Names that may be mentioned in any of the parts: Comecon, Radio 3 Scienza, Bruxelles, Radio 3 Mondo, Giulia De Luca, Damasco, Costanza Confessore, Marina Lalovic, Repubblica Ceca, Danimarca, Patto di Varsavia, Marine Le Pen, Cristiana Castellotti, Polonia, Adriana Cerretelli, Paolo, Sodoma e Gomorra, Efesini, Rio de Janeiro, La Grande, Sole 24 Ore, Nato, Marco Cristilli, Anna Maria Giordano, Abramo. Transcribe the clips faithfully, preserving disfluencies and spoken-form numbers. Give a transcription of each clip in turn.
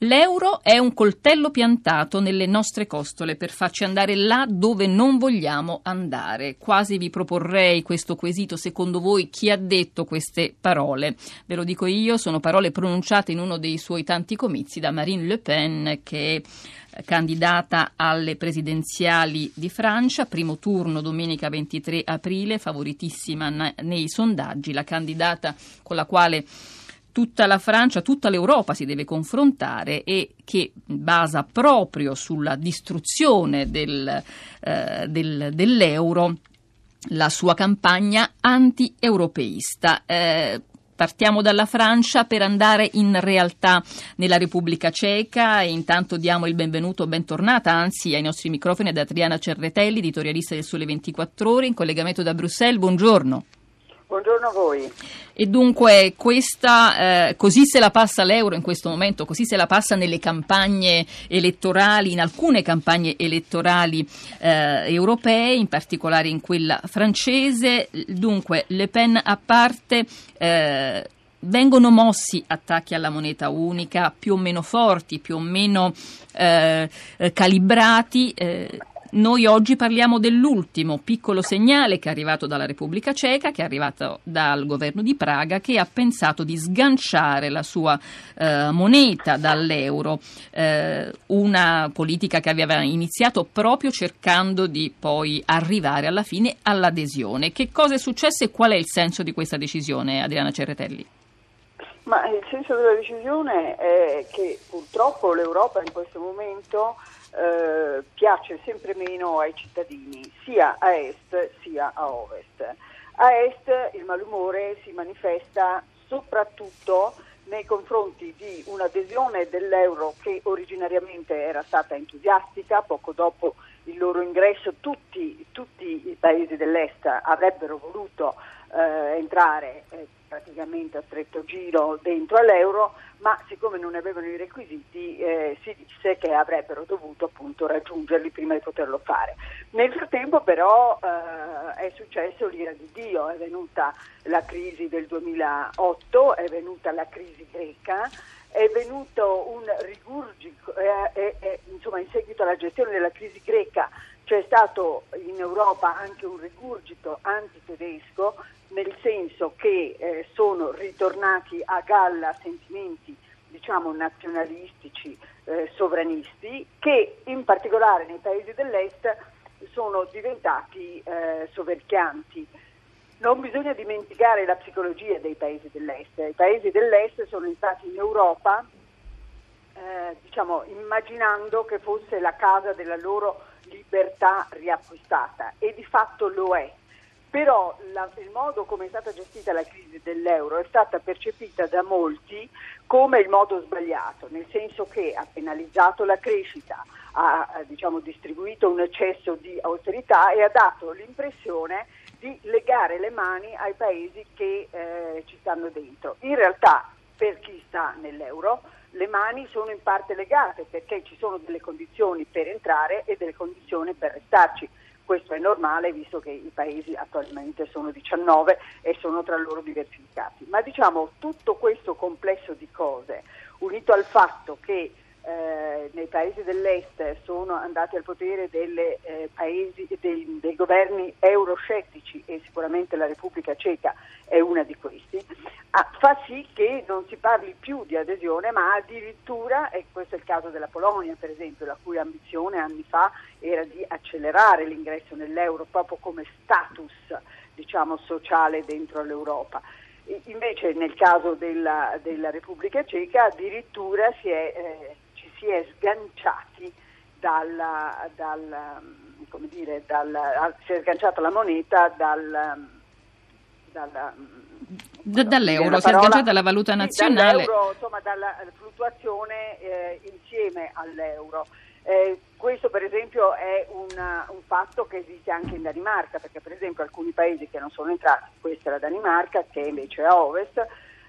L'euro è un coltello piantato nelle nostre costole per farci andare là dove non vogliamo andare. Quasi vi proporrei questo quesito: secondo voi chi ha detto queste parole? Ve lo dico io, sono parole pronunciate in uno dei suoi tanti comizi da Marine Le Pen, che è candidata alle presidenziali di Francia, primo turno domenica ventitré aprile, favoritissima nei sondaggi, la candidata con la quale tutta la Francia, tutta l'Europa si deve confrontare e che basa proprio sulla distruzione del, eh, del, dell'euro la sua campagna anti-europeista. Eh, Partiamo dalla Francia per andare in realtà nella Repubblica Ceca e intanto diamo il benvenuto, bentornata anzi, ai nostri microfoni ad Adriana Cerretelli, editorialista del Sole ventiquattro Ore, in collegamento da Bruxelles. Buongiorno. Buongiorno a voi. E dunque questa eh, così se la passa l'euro in questo momento, così se la passa nelle campagne elettorali, in alcune campagne elettorali eh, europee, in particolare in quella francese. Dunque, Le Pen a parte, eh, vengono mossi attacchi alla moneta unica più o meno forti, più o meno eh, calibrati. Eh, Noi oggi parliamo dell'ultimo piccolo segnale che è arrivato dalla Repubblica Ceca, che è arrivato dal governo di Praga, che ha pensato di sganciare la sua eh, moneta dall'euro, eh, una politica che aveva iniziato proprio cercando di poi arrivare alla fine all'adesione. Che cosa è successo e qual è il senso di questa decisione, Adriana Cerretelli? Ma il senso della decisione è che purtroppo l'Europa in questo momento eh, piace sempre meno ai cittadini, sia a est sia a ovest. A est il malumore si manifesta soprattutto nei confronti di un'adesione dell'euro che originariamente era stata entusiastica. Poco dopo il loro ingresso tutti, tutti i paesi dell'est avrebbero voluto eh, entrare eh, praticamente a stretto giro dentro all'euro, ma siccome non avevano i requisiti eh, si disse che avrebbero dovuto appunto raggiungerli prima di poterlo fare. Nel frattempo però eh, è successo l'ira di Dio, è venuta la crisi del duemilaotto, è venuta la crisi greca, è venuto un rigurgito, eh, eh, eh, insomma in seguito alla gestione della crisi greca c'è stato in Europa anche un rigurgito antitedesco, nel senso che eh, sono ritornati a galla sentimenti diciamo nazionalistici, eh, sovranisti, che in particolare nei paesi dell'est sono diventati eh, soverchianti. Non bisogna dimenticare la psicologia dei paesi dell'est. I paesi dell'est sono entrati in Europa eh, diciamo immaginando che fosse la casa della loro libertà riacquistata, e di fatto lo è, però la, il modo come è stata gestita la crisi dell'euro è stata percepita da molti come il modo sbagliato, nel senso che ha penalizzato la crescita, ha, ha diciamo distribuito un eccesso di austerità e ha dato l'impressione di legare le mani ai paesi che eh, ci stanno dentro. In realtà, per chi sta nell'euro, le mani sono in parte legate, perché ci sono delle condizioni per entrare e delle condizioni per restarci. Questo è normale, visto che i paesi attualmente sono diciannove e sono tra loro diversificati. Ma diciamo tutto questo complesso di cose, unito al fatto che eh, nei paesi dell'est sono andati al potere delle, eh, paesi, dei, dei governi euroscettici, e sicuramente la Repubblica Ceca è una di questi, Ah, fa sì che non si parli più di adesione, ma addirittura, e questo è il caso della Polonia per esempio, la cui ambizione anni fa era di accelerare l'ingresso nell'euro proprio come status diciamo sociale dentro l'Europa. E invece nel caso della, della Repubblica Ceca addirittura si è, eh, ci si è sganciati dalla, dalla come dire, dalla, si è sganciata la moneta dal, dalla D- dall'euro, si è sganciata dalla valuta nazionale, sì, dall'euro, insomma dalla fluttuazione eh, insieme all'euro. Eh, questo per esempio è una, un fatto che esiste anche in Danimarca, perché per esempio alcuni paesi che non sono entrati, questa è la Danimarca che invece è a ovest,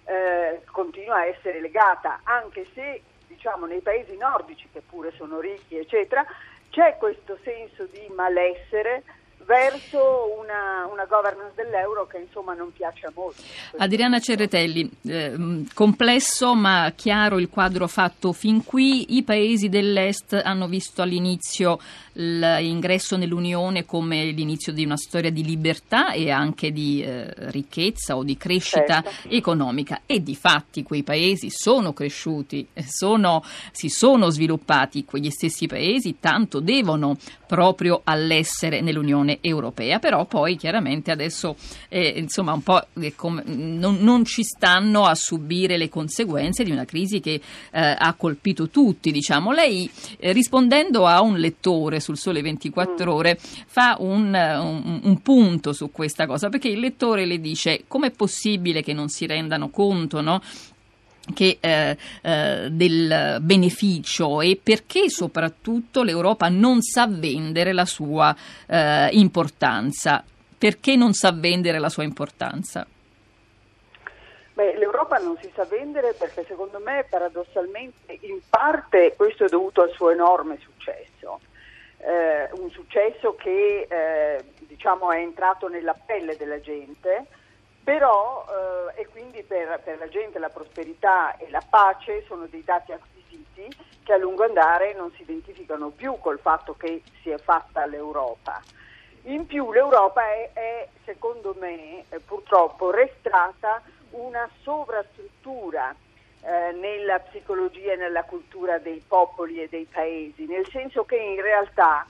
eh, continua a essere legata, anche se diciamo nei paesi nordici, che pure sono ricchi eccetera, c'è questo senso di malessere verso una, una governance dell'euro che insomma non piace a molti. Adriana Cerretelli, eh, complesso ma chiaro il quadro fatto fin qui. I paesi dell'est hanno visto all'inizio l'ingresso nell'Unione come l'inizio di una storia di libertà e anche di eh, ricchezza o di crescita, certo, economica, e di fatti quei paesi sono cresciuti, sono, si sono sviluppati. Quegli stessi paesi tanto devono proprio all'essere nell'Unione europea, però poi chiaramente adesso eh, insomma un po' com- non, non ci stanno a subire le conseguenze di una crisi che eh, ha colpito tutti, diciamo. Lei eh, rispondendo a un lettore sul Sole ventiquattro Ore fa un, un, un punto su questa cosa, perché il lettore le dice: com'è possibile che non si rendano conto, no, che eh, eh, del beneficio, e perché soprattutto l'Europa non sa vendere la sua eh, importanza. Perché non sa vendere la sua importanza? Beh, l'Europa non si sa vendere perché secondo me paradossalmente in parte questo è dovuto al suo enorme successo, eh, un successo che eh, diciamo è entrato nella pelle della gente. Però, eh, e quindi per, per la gente la prosperità e la pace sono dei dati acquisiti che a lungo andare non si identificano più col fatto che si è fatta l'Europa. In più l'Europa è, è secondo me, è purtroppo restata una sovrastruttura eh, nella psicologia e nella cultura dei popoli e dei paesi, nel senso che in realtà,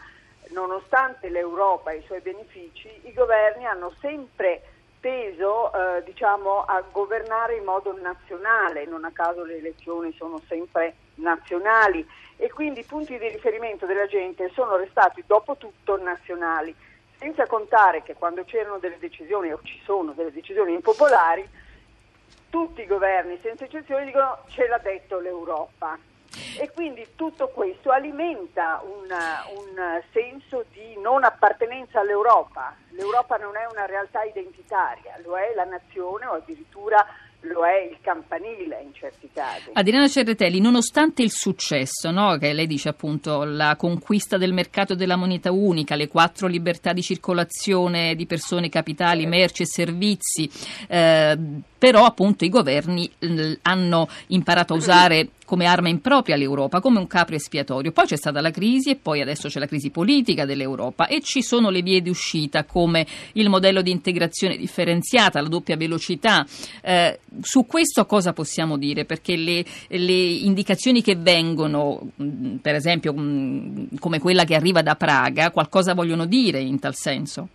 nonostante l'Europa e i suoi benefici, i governi hanno sempre teso eh, diciamo a governare in modo nazionale, non a caso le elezioni sono sempre nazionali, e quindi i punti di riferimento della gente sono restati dopo tutto nazionali, senza contare che quando c'erano delle decisioni o ci sono delle decisioni impopolari, tutti i governi senza eccezione dicono ce l'ha detto l'Europa, e quindi tutto questo alimenta un, un senso di non appartenenza all'Europa. L'Europa non è una realtà identitaria, lo è la nazione o addirittura lo è il campanile in certi casi. Adriana Cerretelli, nonostante il successo, no, che lei dice appunto la conquista del mercato della moneta unica, le quattro libertà di circolazione di persone, capitali, eh. merci e servizi, eh, però appunto i governi l- hanno imparato a usare come arma impropria l'Europa, come un capro espiatorio. Poi c'è stata la crisi e poi adesso c'è la crisi politica dell'Europa, e ci sono le vie di uscita come il modello di integrazione differenziata, la doppia velocità. Eh, su questo cosa possiamo dire? Perché le, le indicazioni che vengono, mh, per esempio mh, come quella che arriva da Praga, qualcosa vogliono dire in tal senso?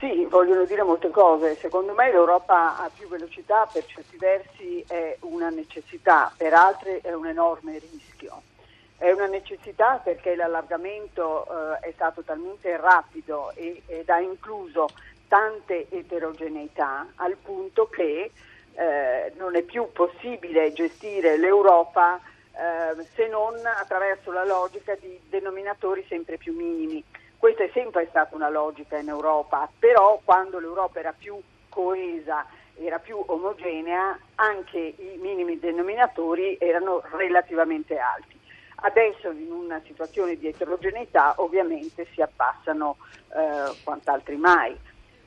Sì, vogliono dire molte cose. Secondo me l'Europa a più velocità per certi versi è una necessità, per altri è un enorme rischio. È una necessità perché l'allargamento eh, è stato talmente rapido e, ed ha incluso tante eterogeneità al punto che eh, non è più possibile gestire l'Europa eh, se non attraverso la logica di denominatori sempre più minimi. Questa è sempre stata una logica in Europa, però quando l'Europa era più coesa, era più omogenea, anche i minimi denominatori erano relativamente alti. Adesso in una situazione di eterogeneità ovviamente si abbassano eh, quant'altri mai.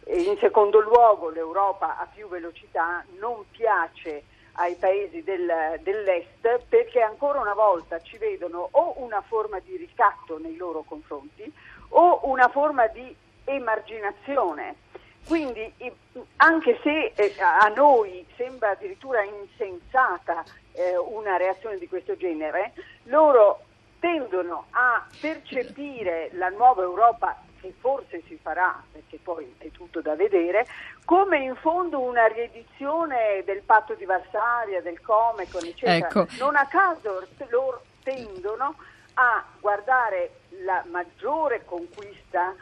E in secondo luogo l'Europa a più velocità non piace ai paesi del, dell'est perché ancora una volta ci vedono o una forma di ricatto nei loro confronti o una forma di emarginazione. Quindi anche se a noi sembra addirittura insensata eh, una reazione di questo genere, loro tendono a percepire la nuova Europa, che forse si farà, perché poi è tutto da vedere, come in fondo una riedizione del Patto di Varsavia, del Comecon, eccetera. Ecco. Non a caso loro tendono a guardare la maggiore conquista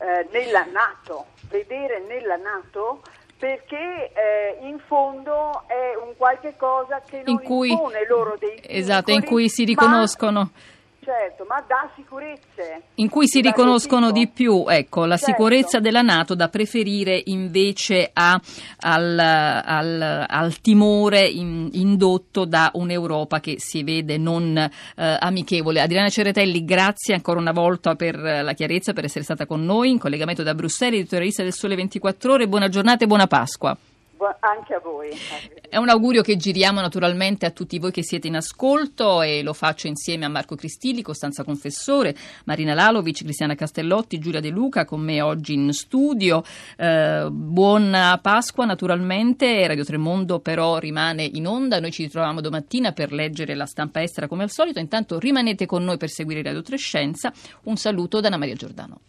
eh, nella Nato, vedere nella Nato, perché eh, in fondo è un qualche cosa che non in cui, impone loro dei vincoli, esatto, in cui si riconoscono. Certo, ma dà sicurezze. In cui si riconoscono di più, ecco, la certo. sicurezza della Nato da preferire invece a, al, al, al timore in, indotto da un'Europa che si vede non eh, amichevole. Adriana Cerretelli, grazie ancora una volta per la chiarezza, per essere stata con noi. In collegamento da Bruxelles, editorialista del Sole ventiquattro Ore, buona giornata e buona Pasqua. Anche a voi. È un augurio che giriamo naturalmente a tutti voi che siete in ascolto, e lo faccio insieme a Marco Cristilli, Costanza Confessore, Marina Lalovic, Cristiana Castellotti, Giulia De Luca con me oggi in studio. Eh, buona Pasqua naturalmente. Radio tre Mondo però rimane in onda, noi ci ritroviamo domattina per leggere la stampa estera come al solito. Intanto rimanete con noi per seguire Radio tre Scienza. Un saluto da Anna Maria Giordano.